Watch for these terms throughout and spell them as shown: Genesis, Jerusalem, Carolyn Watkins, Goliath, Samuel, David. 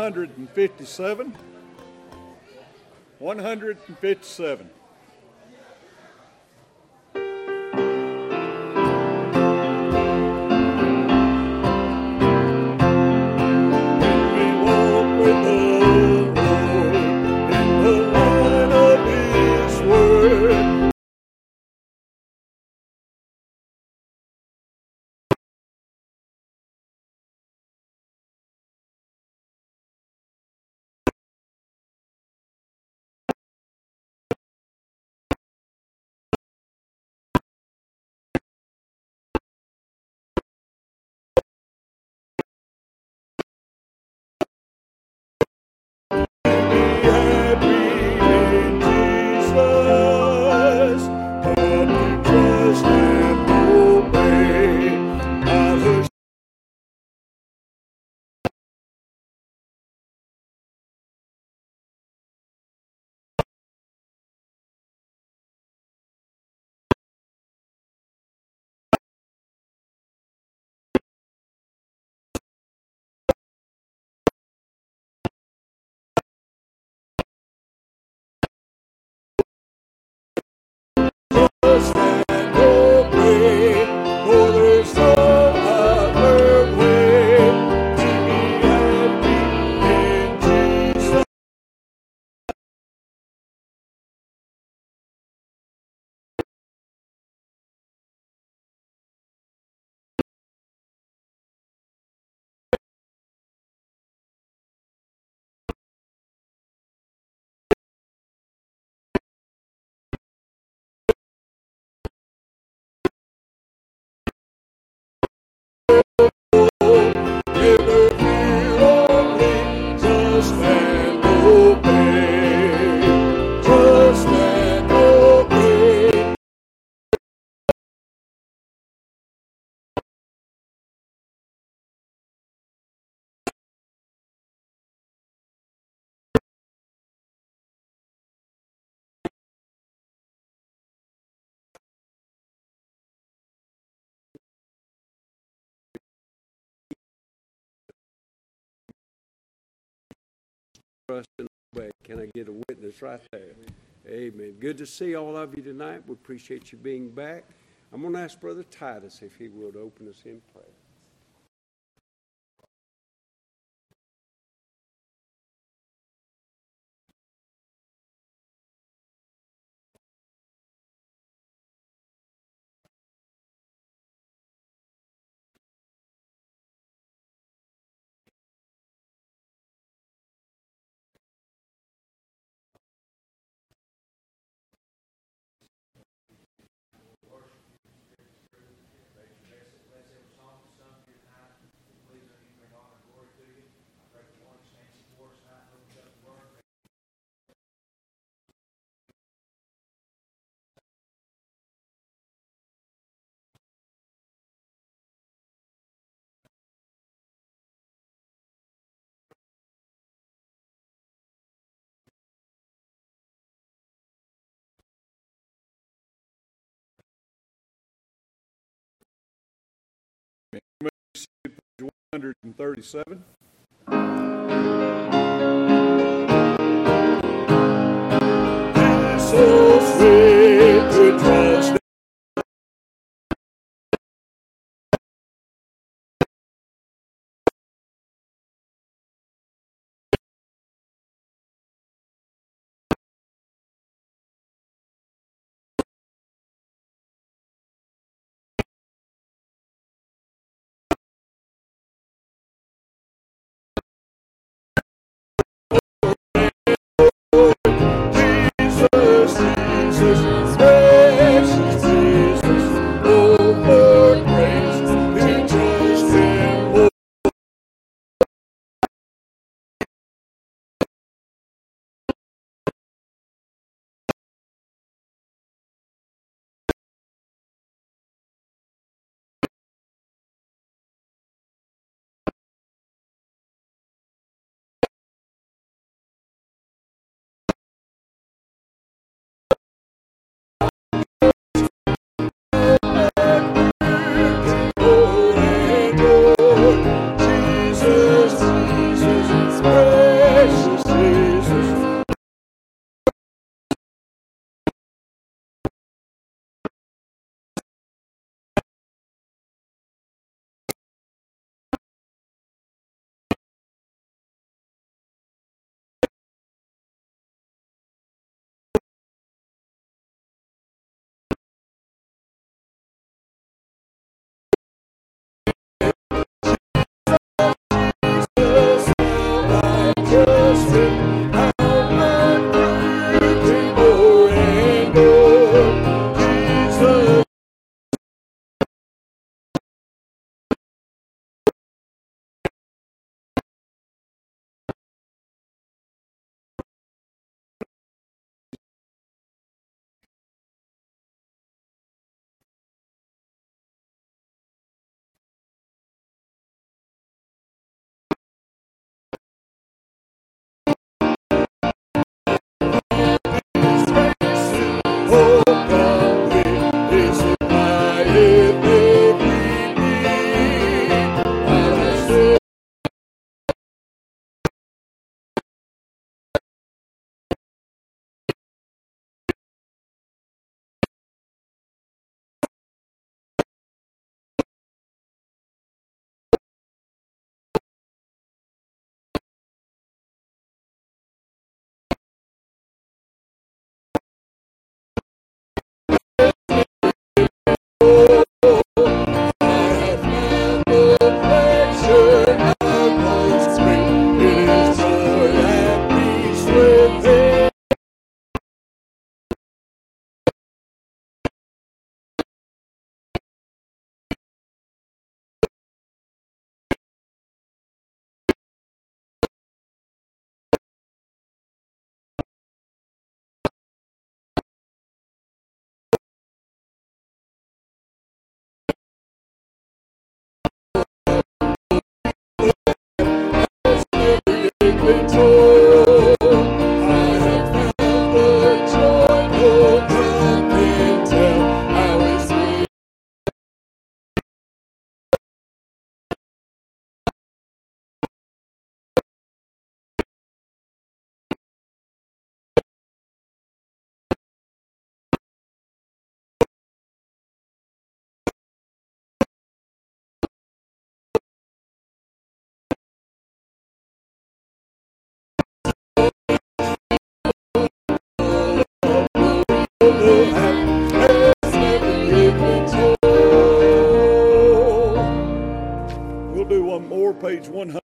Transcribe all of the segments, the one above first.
157. 157. Can I get a witness right there? Amen. Good to see all of you tonight. We appreciate you being back. I'm going to ask Brother Titus if he would open us in prayer. Page 137. Page 100.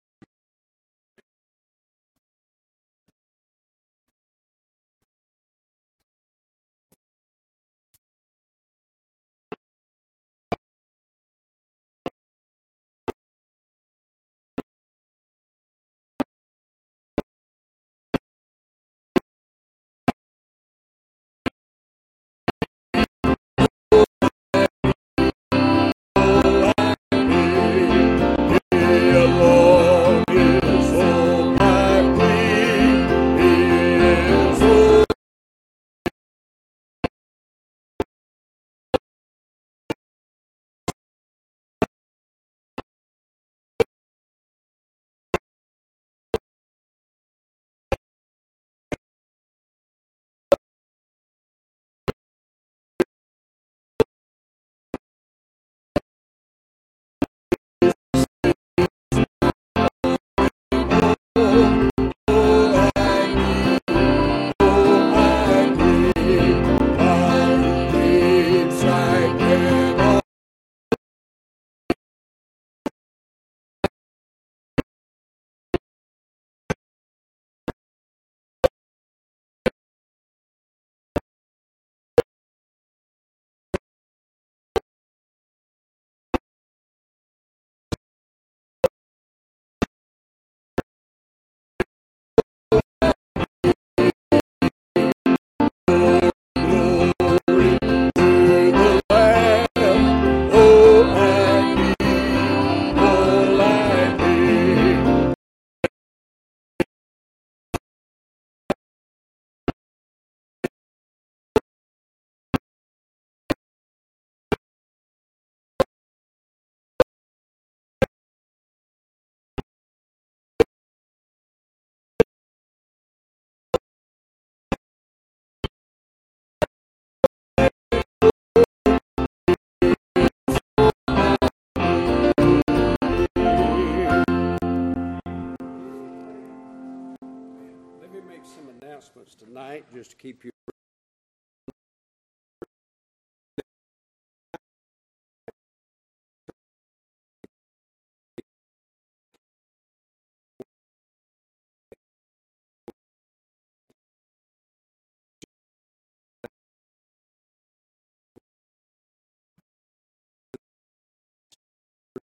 Some announcements tonight just to keep you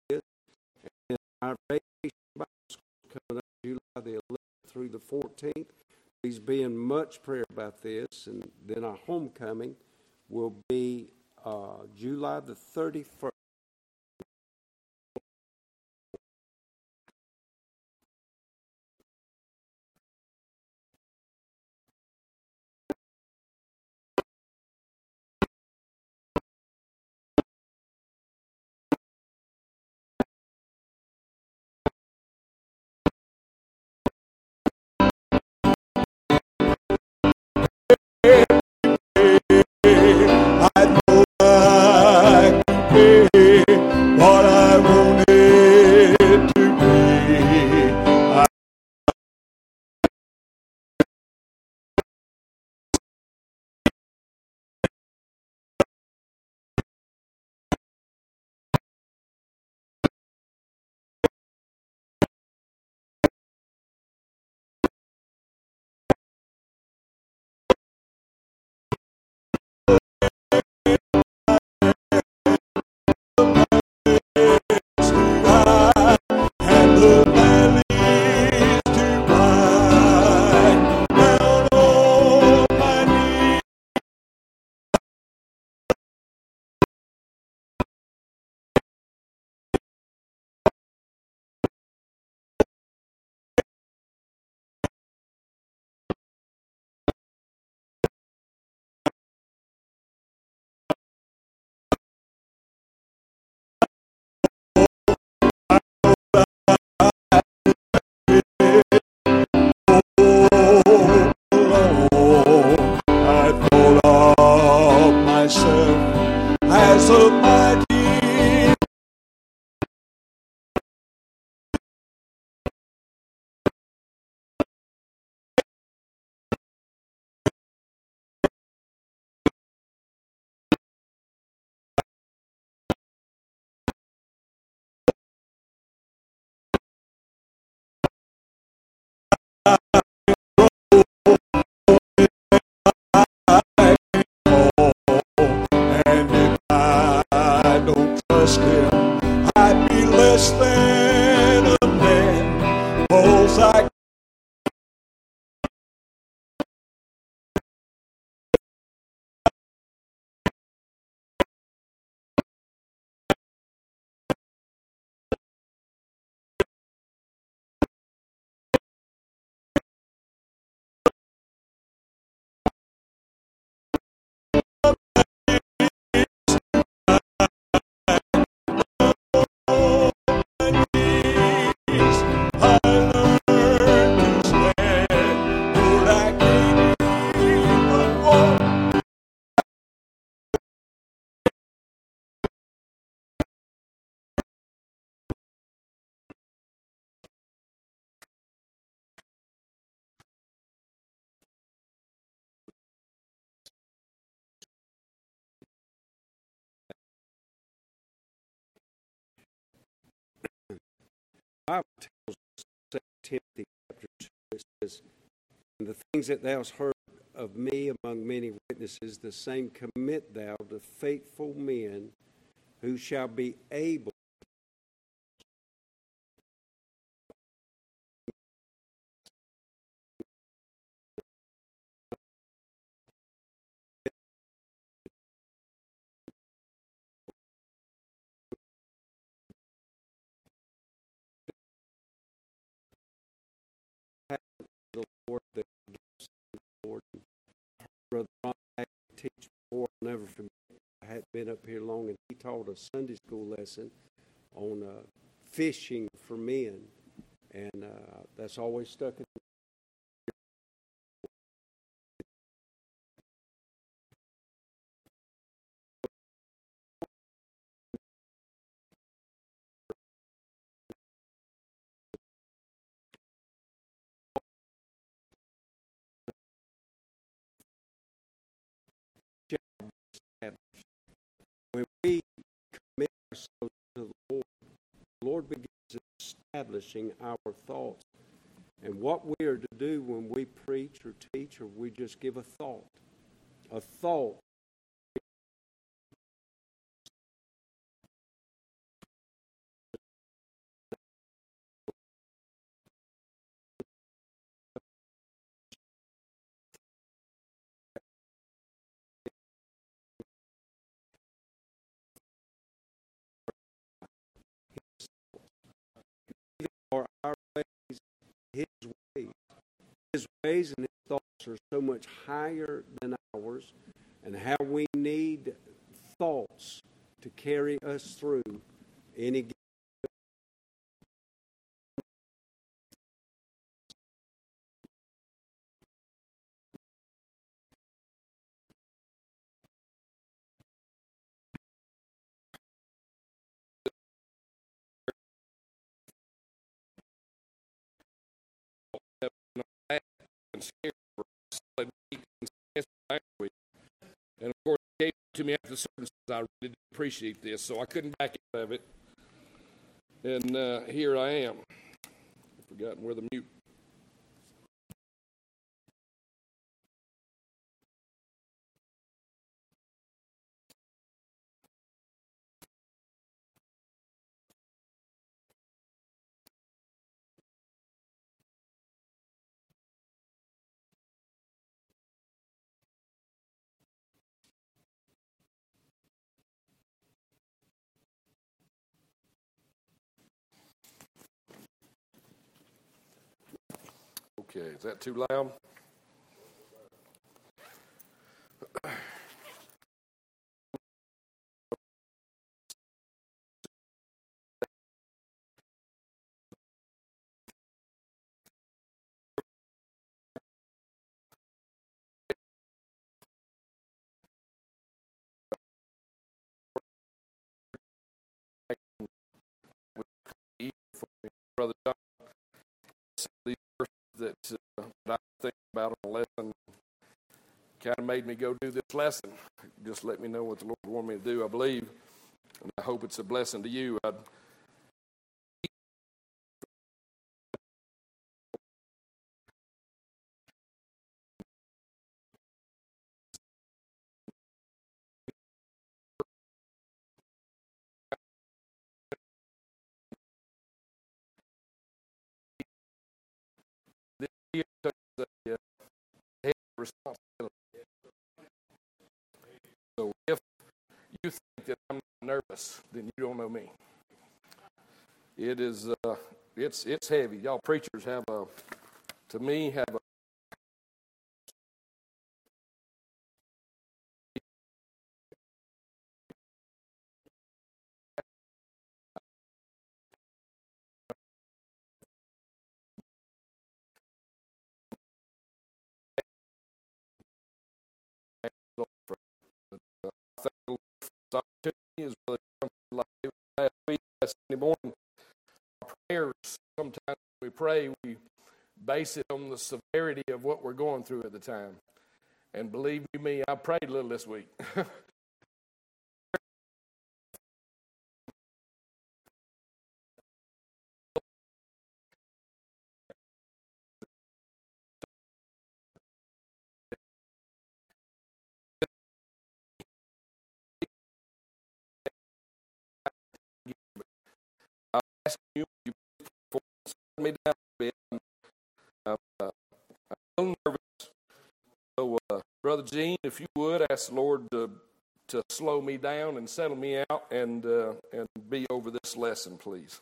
in our Bible school coming up July the 11th through the 14th. Please be in much prayer about this. And then our homecoming will be July the 31st. rise up mighty. Bible tells us in 2 Timothy chapter 2, it says, "And the things that thou hast heard of me among many witnesses, the same commit thou to faithful men who shall be able teach before. I'll never forget. I hadn't been up here long, and he taught a Sunday school lesson on fishing for men, and that's always stuck in me. When we commit ourselves to the Lord begins establishing our thoughts and what we are to do when we preach or teach, or we just give a thought or our ways, his ways. His ways and his thoughts are so much higher than ours, and how we need thoughts to carry us through any given. Language. And of course, it came to me after the service. I really didn't appreciate this, so I couldn't back out of it. And here I am. I've forgotten where the mute. Okay, is that too loud? Brother John, some of these verses that I think about on a lesson kind of made me go do this lesson. Just let me know what the Lord wanted me to do, I believe. And I hope it's a blessing to you. Responsibility. So if you think that I'm nervous, then you don't know me. It is, it's heavy. Y'all preachers have a is really something like last week, Sunday morning. Our prayers, sometimes we pray, we base it on the severity of what we're going through at the time. And believe you me, I prayed a little this week. You forced me down a bit. I'm a little nervous. So, Brother Gene, if you would, ask the Lord to slow me down and settle me out and be over this lesson, please.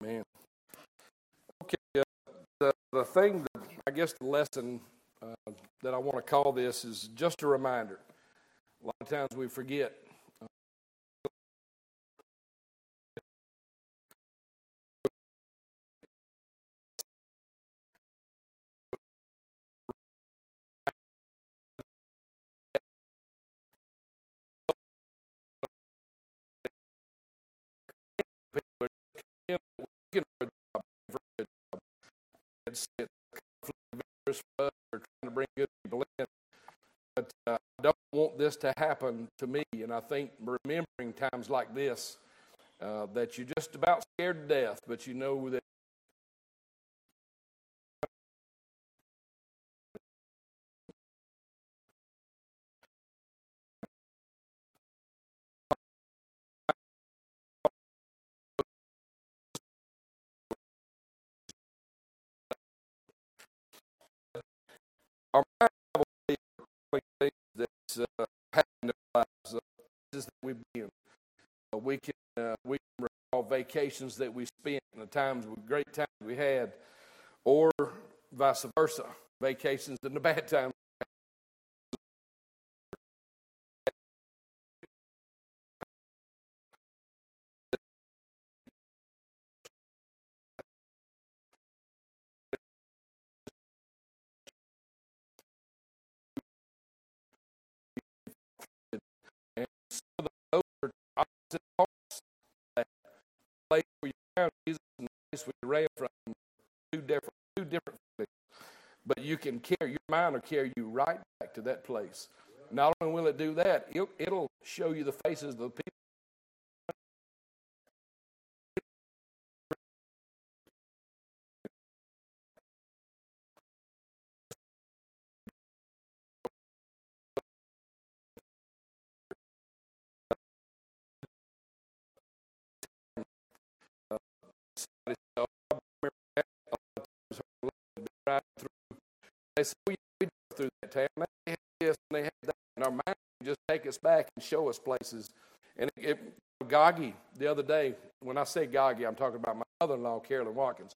Man. Okay, the thing that I guess the lesson that I want to call this is just a reminder. A lot of times we forget. Trying to bring good people in, but I don't want this to happen to me. And I think remembering times like this, that you're just about scared to death, but you know that our mind is things that happen in our lives, places that we've been. We can recall vacations that we spent and the great times we had, or vice versa, vacations and the bad times. Place where you found Jesus and the place where you ran from, two different places. But you can carry, your mind will carry you right back to that place. Not only will it do that, it'll show you the faces of the people. We go through that town. They have this and they have that. And our mind can just take us back and show us places. And Goggy, the other day, when I say Goggy, I'm talking about my mother-in-law, Carolyn Watkins.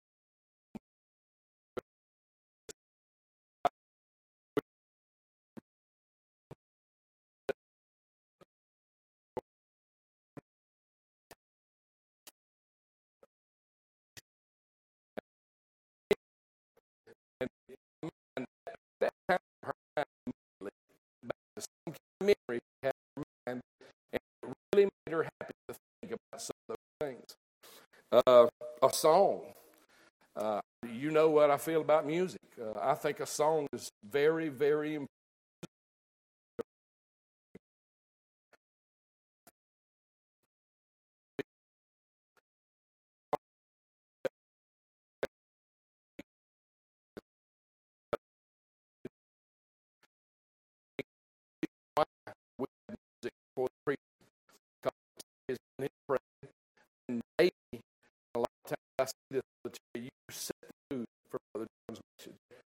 memory, she had her mind, and it really made her happy to think about some of those things. A song. You know what I feel about music. I think a song is very, very important. And maybe a lot of times I see this with the chair, you set the food for Brother Jones' message.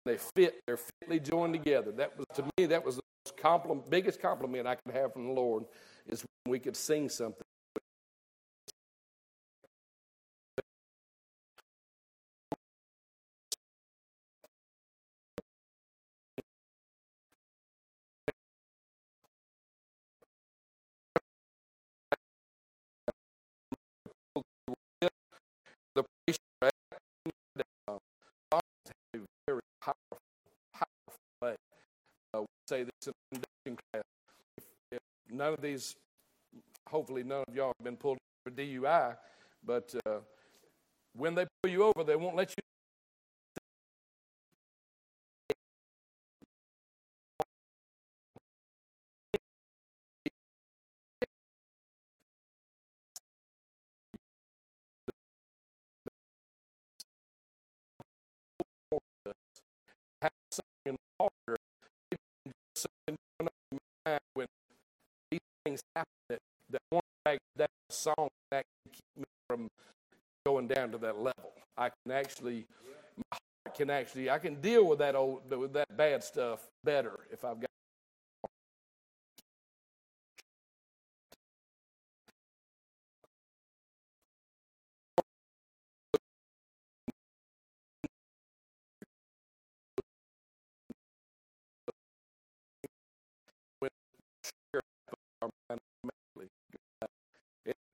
They fit, they're fitly joined together. That was, to me, that was the most biggest compliment I could have from the Lord, is when we could sing something. Say this in an induction class. If none of these, hopefully none of y'all have been pulled for DUI, but when they pull you over, they won't let you. Have something in order. When these things happen, that one track, that song can actually keep me from going down to that level. I can actually, my heart can actually, I can deal with that old, with that bad stuff better if I've got.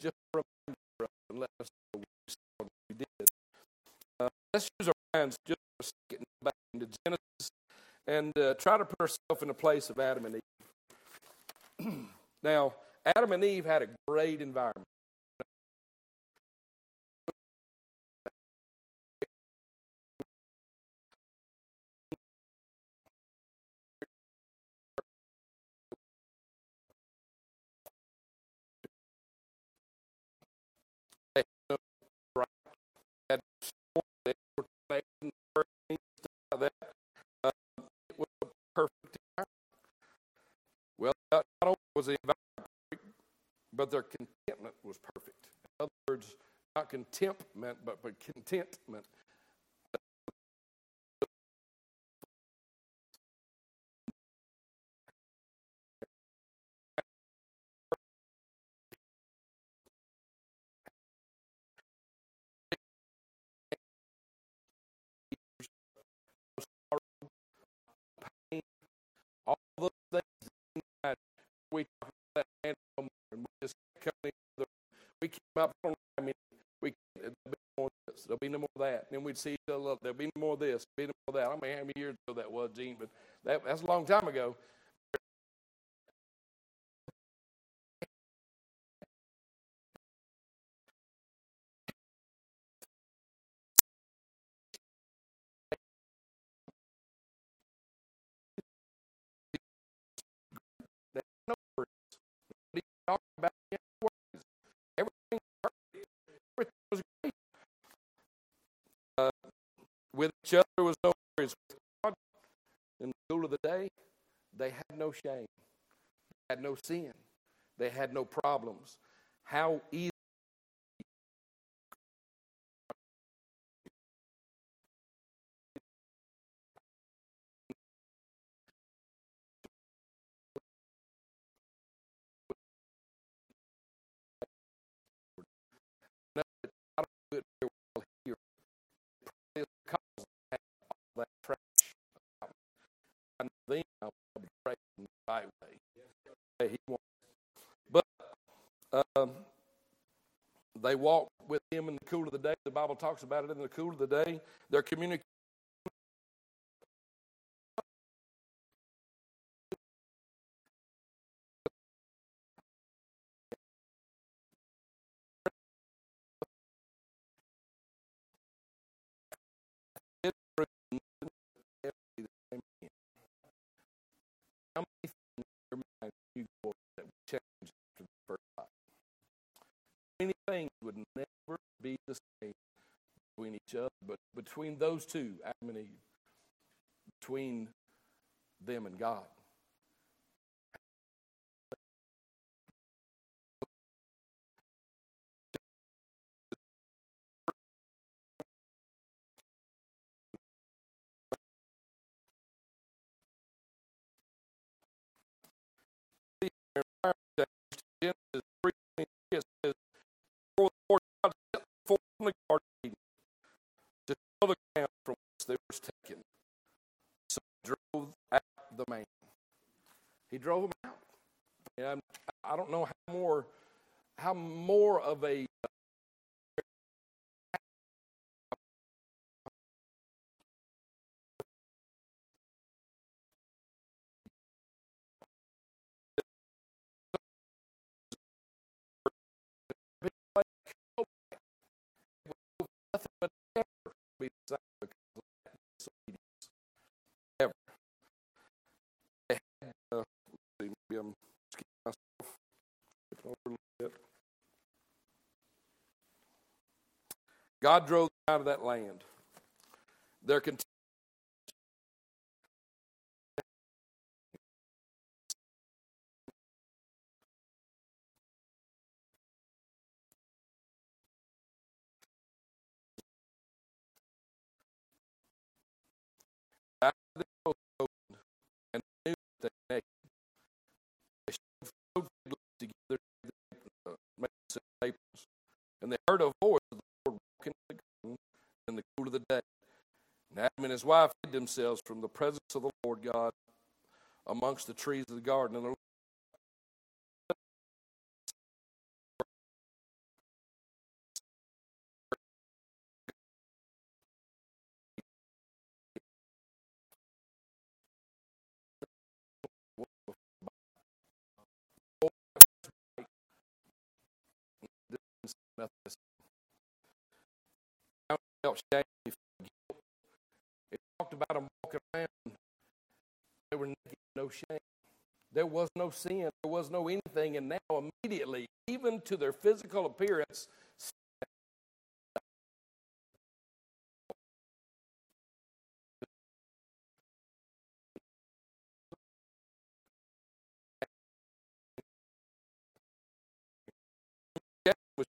Just a reminder of and let us know what we did. Let's use our minds just for a second back into Genesis and try to put ourselves in the place of Adam and Eve. Now, Adam and Eve had a great environment. That it was a perfect environment. Well, not only was the environment perfect, but their contentment was perfect. In other words, not contentment, but contentment. We came up on, I mean, there'll be no more of this, there'll be no more of that. Then we'd see, there'll be no more of this, there'll be no more of that. I don't know how many years ago that was, Gene, but that's a long time ago. With each other was no worries. With God, in the cool of the day, they had no shame. They had no sin. They had no problems. How easy. Then I will break in the right way. But they walked with him in the cool of the day. The Bible talks about it in the cool of the day. Their communication. things would never be the same between each other. But between those two, Adam and Eve, between them and God. Genesis 3, it says, "For the Lord God set forth from the garden of Eden to till the ground from which they were taken. So he drove out the man." He drove him out. And I don't know how more of a God drove them out of that land. Their continued and knew that they showed together disciples, and they heard a voice. In the cool of the day, and Adam and his wife hid themselves from the presence of the Lord God amongst the trees of the garden. And shame, if guilt. It talked about them walking around. They were naked, no shame. There was no sin. There was no anything. And now immediately, even to their physical appearance, was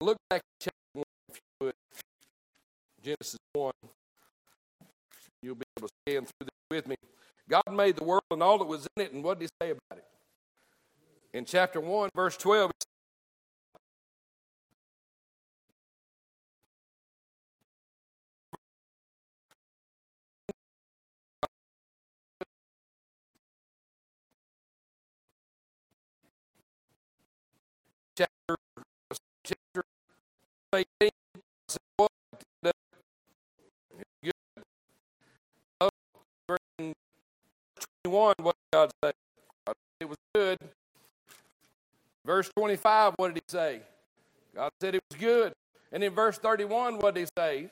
look back at chapter 1, if you would, Genesis 1. You'll be able to scan through this with me. God made the world and all that was in it, and what did he say about it? In chapter 1, verse 12, it says, verse 21, what did God say? God said it was good. Verse 25, what did he say? God said it was good. And in verse 31, what did he say?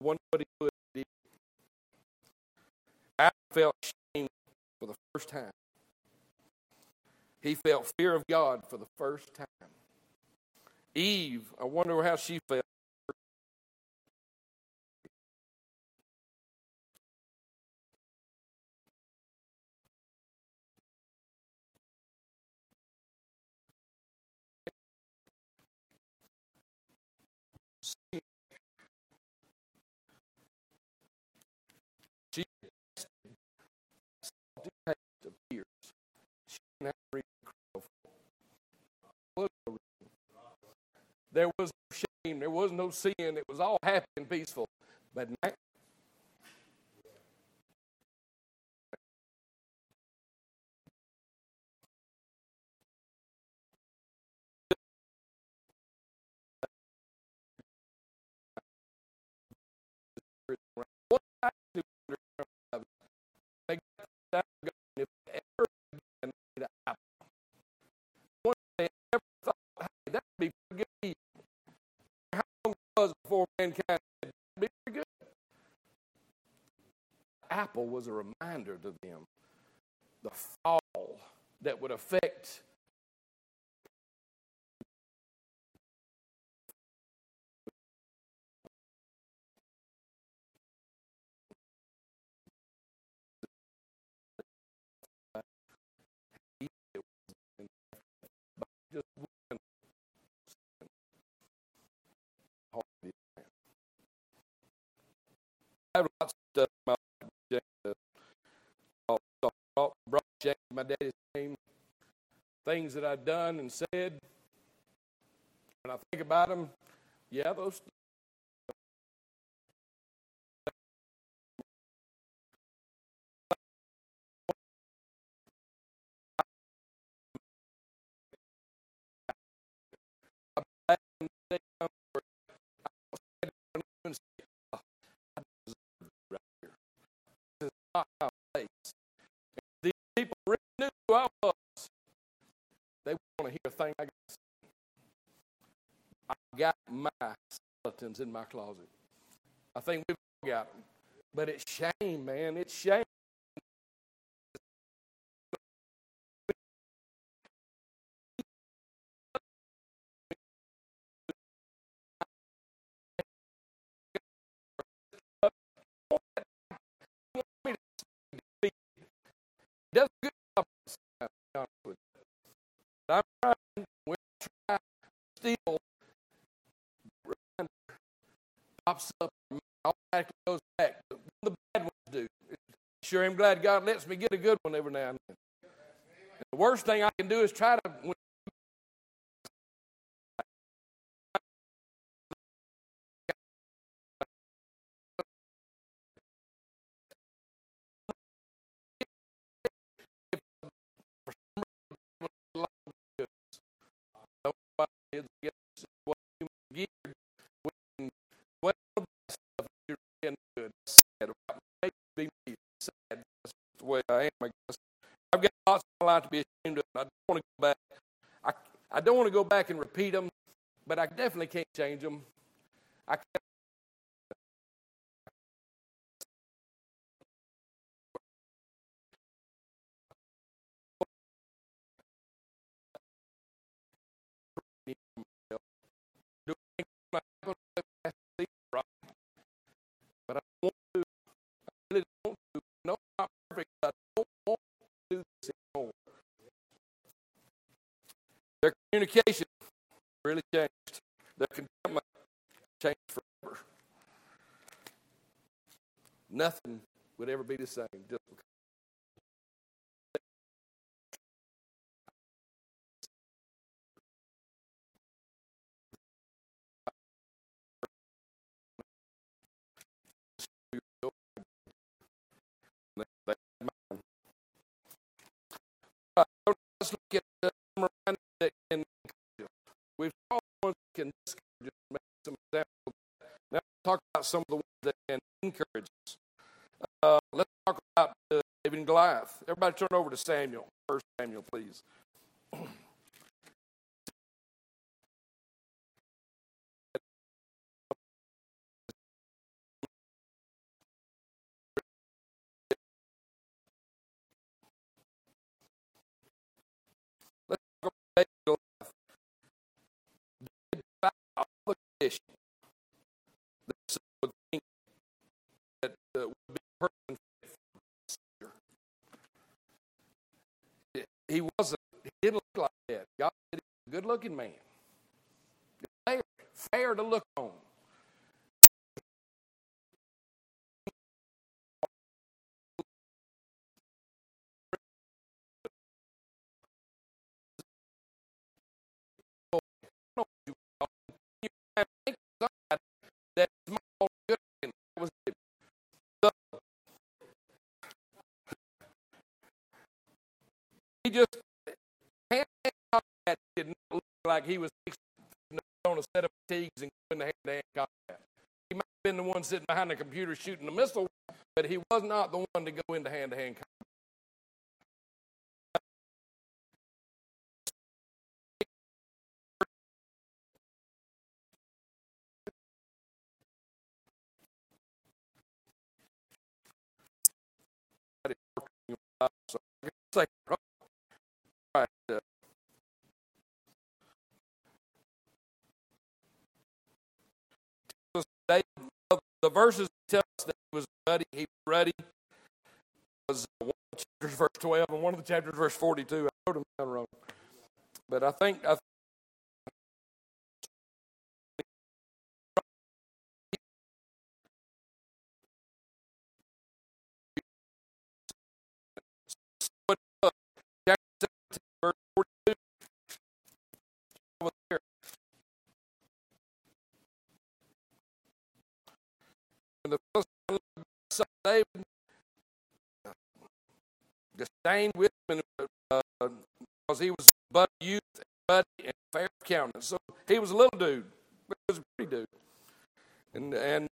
One what he would do. Adam felt shame for the first time. He felt fear of God for the first time. Eve, I wonder how she felt. There was no shame. There was no sin. It was all happy and peaceful. But now, mankind said, "That'd be good." The apple was a reminder to them the fall that would affect just one. I have lots of stuff in my life. Brought Jack my daddy's name. Things that I've done and said. When I think about them, yeah, those. Our place. These people really knew who I was. They want to hear a thing I got to say. I got my skeletons in my closet. I think we've all got them. But it's shame, man. It's shame. Does a good job of honest with you. But I'm trying, we're trying to steal. Reminder pops up and automatically goes back. But the bad ones do. Sure, I'm glad God lets me get a good one every now and then. And the worst thing I can do is try to. I've got lots of my life to be ashamed of. I don't want to go back. I don't want to go back and repeat them, but I definitely can't change them. I can't. But I want to. I really don't do. No, I'm not perfect. I don't want to do this anymore. Their communication really changed. Their contentment changed forever. Nothing would ever be the same just because. Let's look at some reminders that can discourage us. We've talked about ones that can discourage us, make some examples. Now we'll talk about some of the ones that can encourage us. Let's talk about David and Goliath. Everybody turn over to Samuel. 1 Samuel, please. This would think that would be a person for the He wasn't. He didn't look like that. God said he was a good-looking man. Fair to look on. He just did not look like he was on a set of fatigues and going to hand-to-hand combat. He might have been the one sitting behind the computer shooting the missile, but he was not the one to go into hand-to-hand combat. like, oh, David, the verses tell us that he was ready. He was ready. It was one of the chapters, verse 12, and one of the chapters, verse 42. I wrote them down wrong, but I think the first David disdained with him because he was but youth and buddy and fair of countenance. So he was a little dude, but he was a pretty dude. And and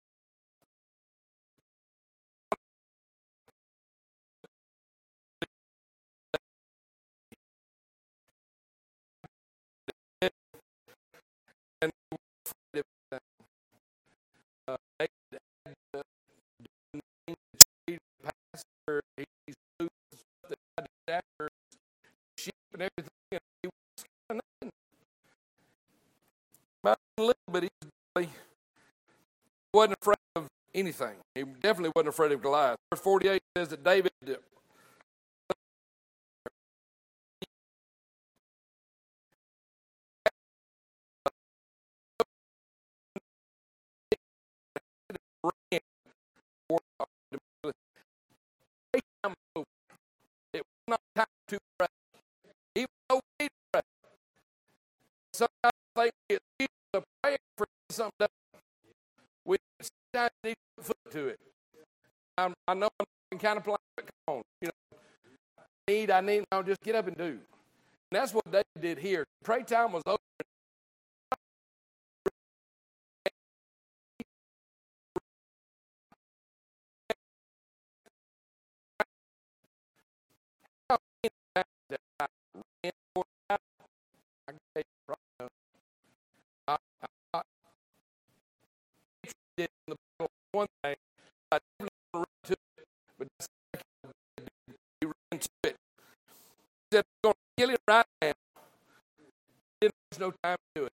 everything, he was kind of nothing. But he wasn't afraid of anything. He definitely wasn't afraid of Goliath. Verse 48 says that David ran for the it was not time to pray. Sometimes I think it's easy to pray for something. We sometimes need to put foot to it. I know I'm kind of playing, but come on. You know, I need, I'll just get up and do. And that's what David did here. Pray time was over. One thing, I definitely want to run to it, but that's what he ran to it. He said, I'm going to kill it right now. There's no time to do it.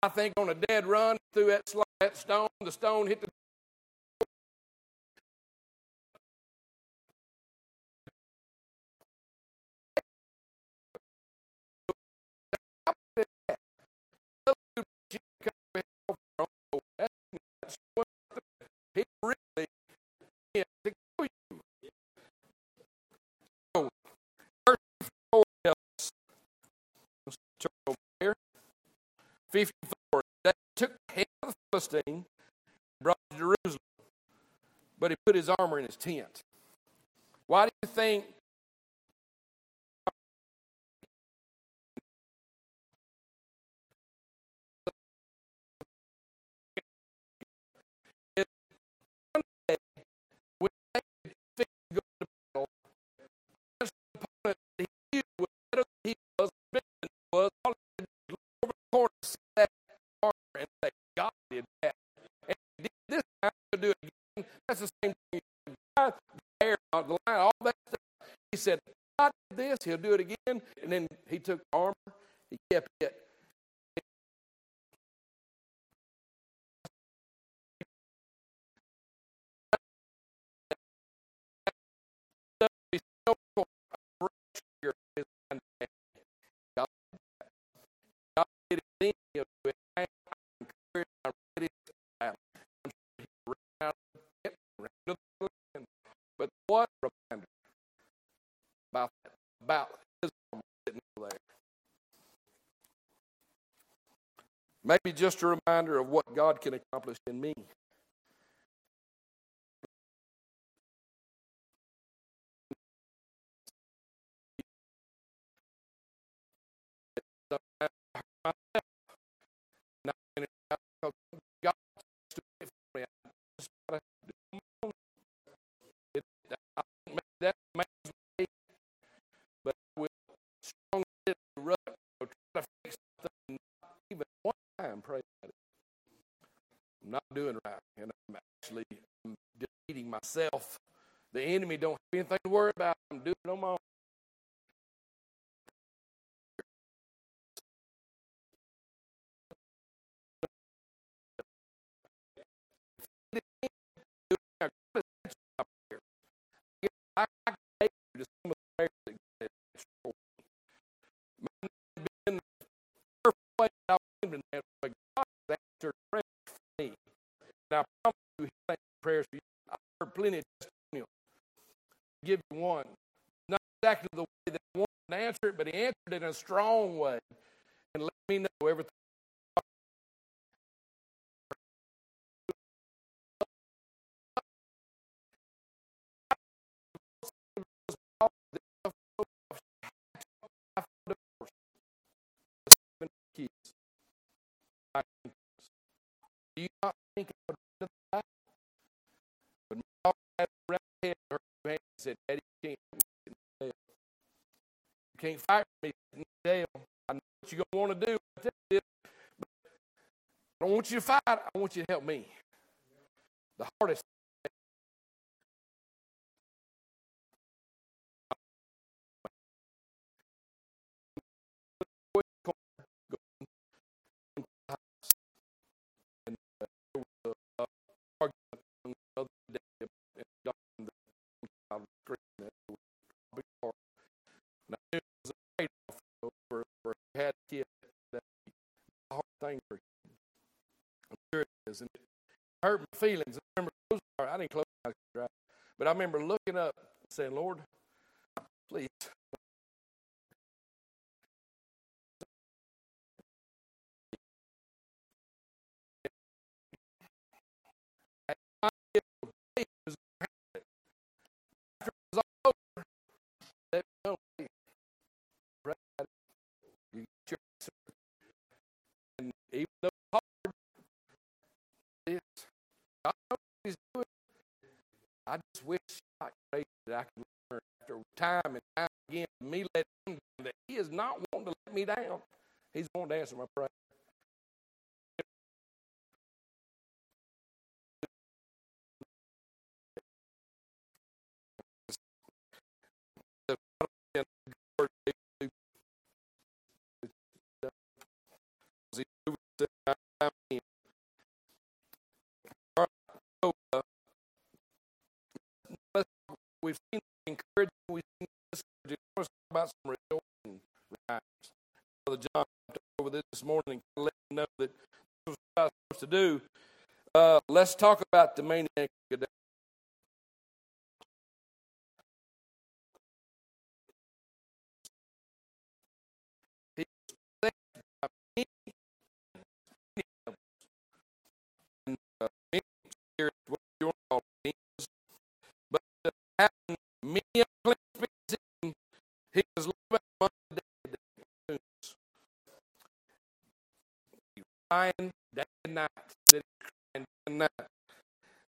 I think on a dead run, through that stone, the stone hit the here. 54. They took the head of the Philistine and brought it to Jerusalem, but he put his armor in his tent. Why do you think the same thing? The line, all that stuff. He said, "I did this." He'll do it again, and then he took armor. He kept it. God did it then. He'll do it. What a reminder about his armor sitting over there. Maybe just a reminder of what God can accomplish in me. Doing right, and I'm actually defeating myself. The enemy don't have anything to worry about. I'm doing it on my own. heard plenty of testimonials. I'll give you one. Not exactly the way that I wanted to answer it, but he answered it in a strong way and let me know everything. Do you not think I would have done that? But my mom had a round head in her hand and said, Daddy, you can't fight me. You can't fight me. I know what you're going to want to do. But I don't want you to fight. I want you to help me. The hardest thing. And it hurt my feelings. I remember I didn't close my eyes, right? But I remember looking up and saying, Lord, please. After it was all over, they told me, right? You get your answer. And even though I don't know what he's doing. I just wish I could learn after time and time again, me letting him down, that he is not wanting to let me down. He's wanting to answer my prayer. We've seen encouragement, we've seen discouragement. Let's talk about some rejoicing. Right. Brother John talked over this morning to let me know that this is what I was supposed to do. Let's talk about the maniac today. He was protected by many devils. And many scared what you want to call demons. Having many unclean spirits, he was living among the dead and he was crying day and night. Said he was crying day and night.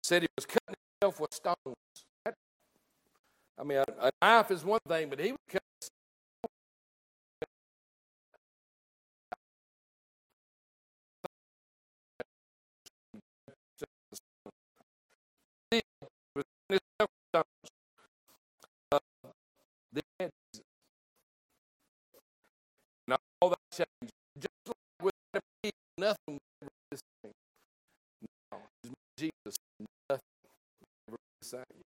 Said he was cutting himself with stones. I mean, a knife is one thing, but he was cutting himself. And all that changed. Just like with Adam and Eve, nothing would ever be the same. Now, Jesus, nothing would ever be the same.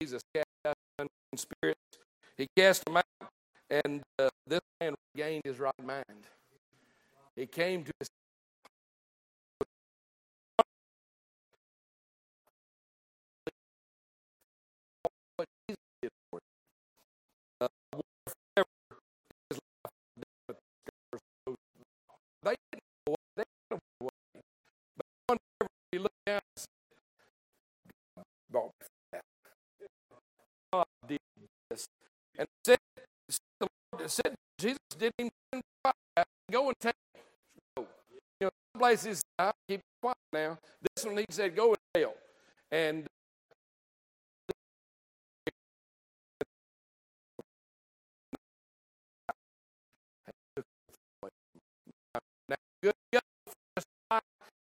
Jesus cast out unclean spirits. He cast them out, and this man regained his right mind. He came to his. God did this. And the Lord said, Jesus didn't even go and take it. You know, some places I keep quiet now. This one he said, go and tell. And good God for us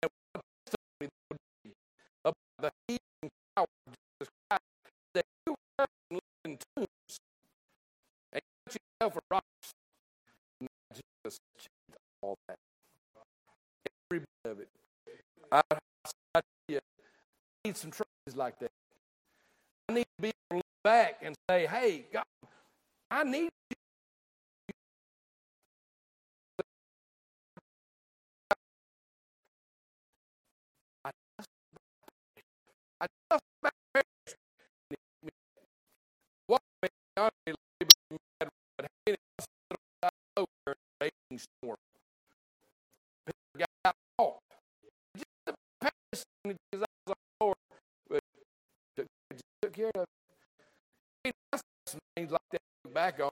and what testimony there would be about the healing power of Jesus Christ that you were living in tombs and you put yourself in rocks. And Jesus achieved all that. Every bit of it. I tell you, I need some truths like that. I need to be able to look back and say, hey, God, I need you. I just about Back on.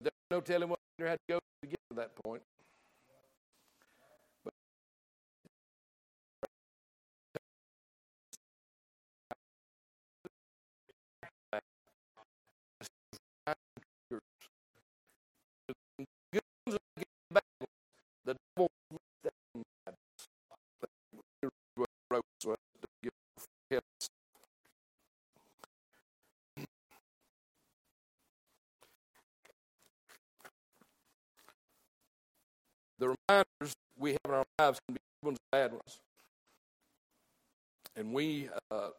There's no telling what Peter had to go to get to that point. But the devil the reminders we have in our lives can be good ones and bad ones. And we the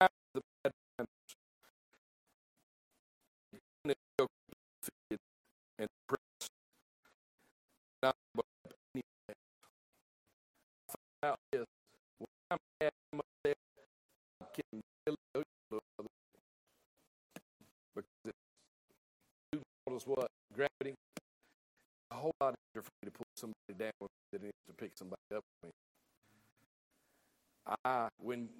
bad reminders and press not but any out this when I'm at my death I can really us what gravity, a whole lot easier for me to pull somebody down with than it is to pick somebody up with me. I won't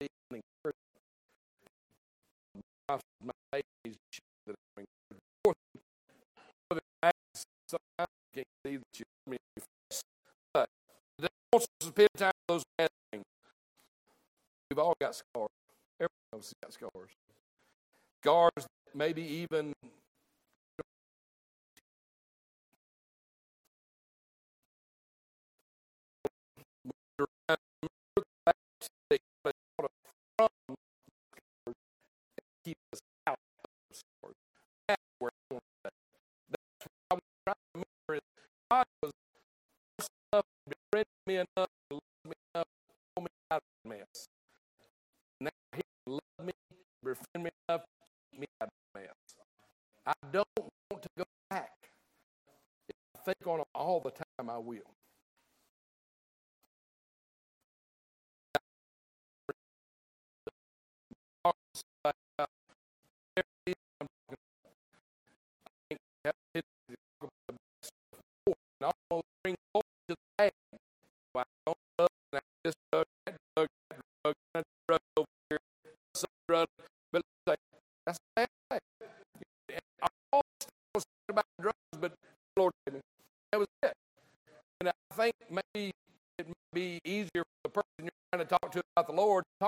be an encouragement. My babies that I'm so I can't see that you hear me first. But that wants us to pay attention to those bad things. We've all got scars. Everyone else has got scars. Scars that maybe even keep us out of those scars. That's where I want to God was enough to befriend me enough to love me enough to pull me out of the mess. Now He loved me, befriend me enough to keep me out of the mess. I don't want to go back. If I think on Him all the time, I will.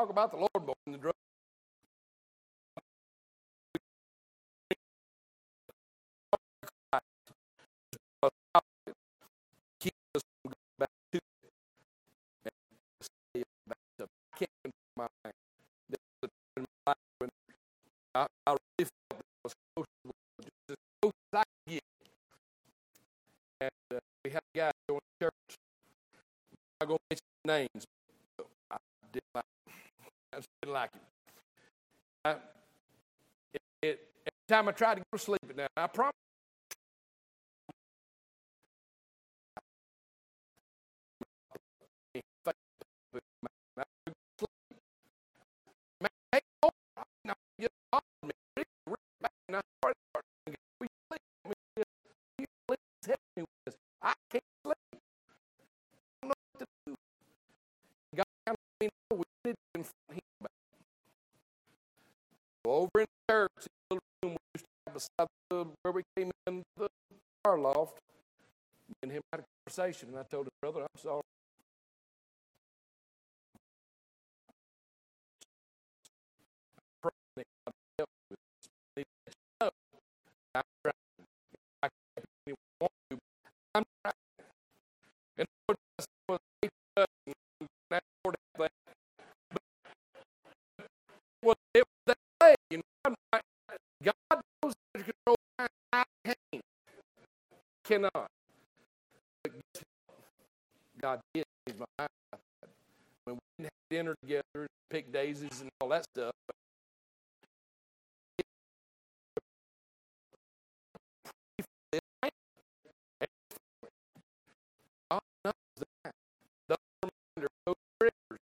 About the Lord more than the drug. Keep us from going back to it and stay back to it. I can't control my mind. There was a time in my life when I really felt that I was close to just as close as I could get. And we had a guy going to church. I'm not going to mention names, but I didn't like I didn't like him. Every time I tried to go to sleep at night, I promised. I can't sleep. I don't know what to do. God, I mean, we need to over in the church, in the room we used to have beside where we came in the car loft, me and him had a conversation, and I told his brother, I'm sorry. I pray that God help with this. I'm trying. I can't even want to, but I'm trying. And I was and that sort of thing. But it was that. You know, God knows how to control my I can't. Cannot. But God did change my life. When we didn't dinner together and pick daisies and all that stuff. God knows that. The reminder goes rivers.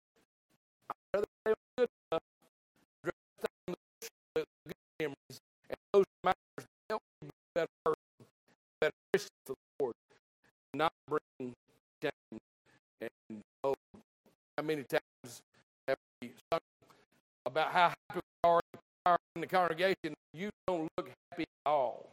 I'd rather they were good enough to dress down the good memories, and those reminders help me be a better person, better Christian for the Lord, not bring shame. And oh, how many times have we sung about how happy we are in the congregation? You don't look happy at all.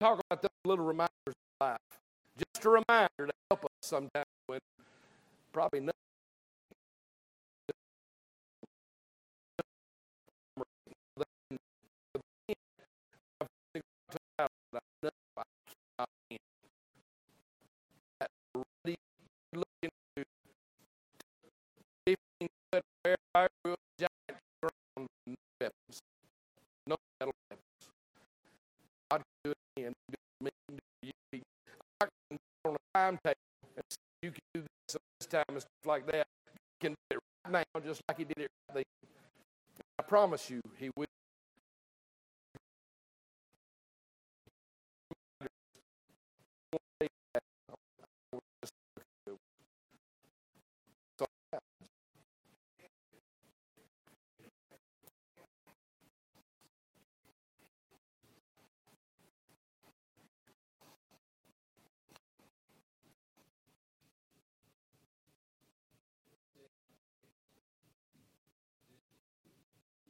Talk about those little reminders of life. Just a reminder to help us sometimes when probably nothing. Like that, he can do it right now, just like he did it right then. I promise you, he will.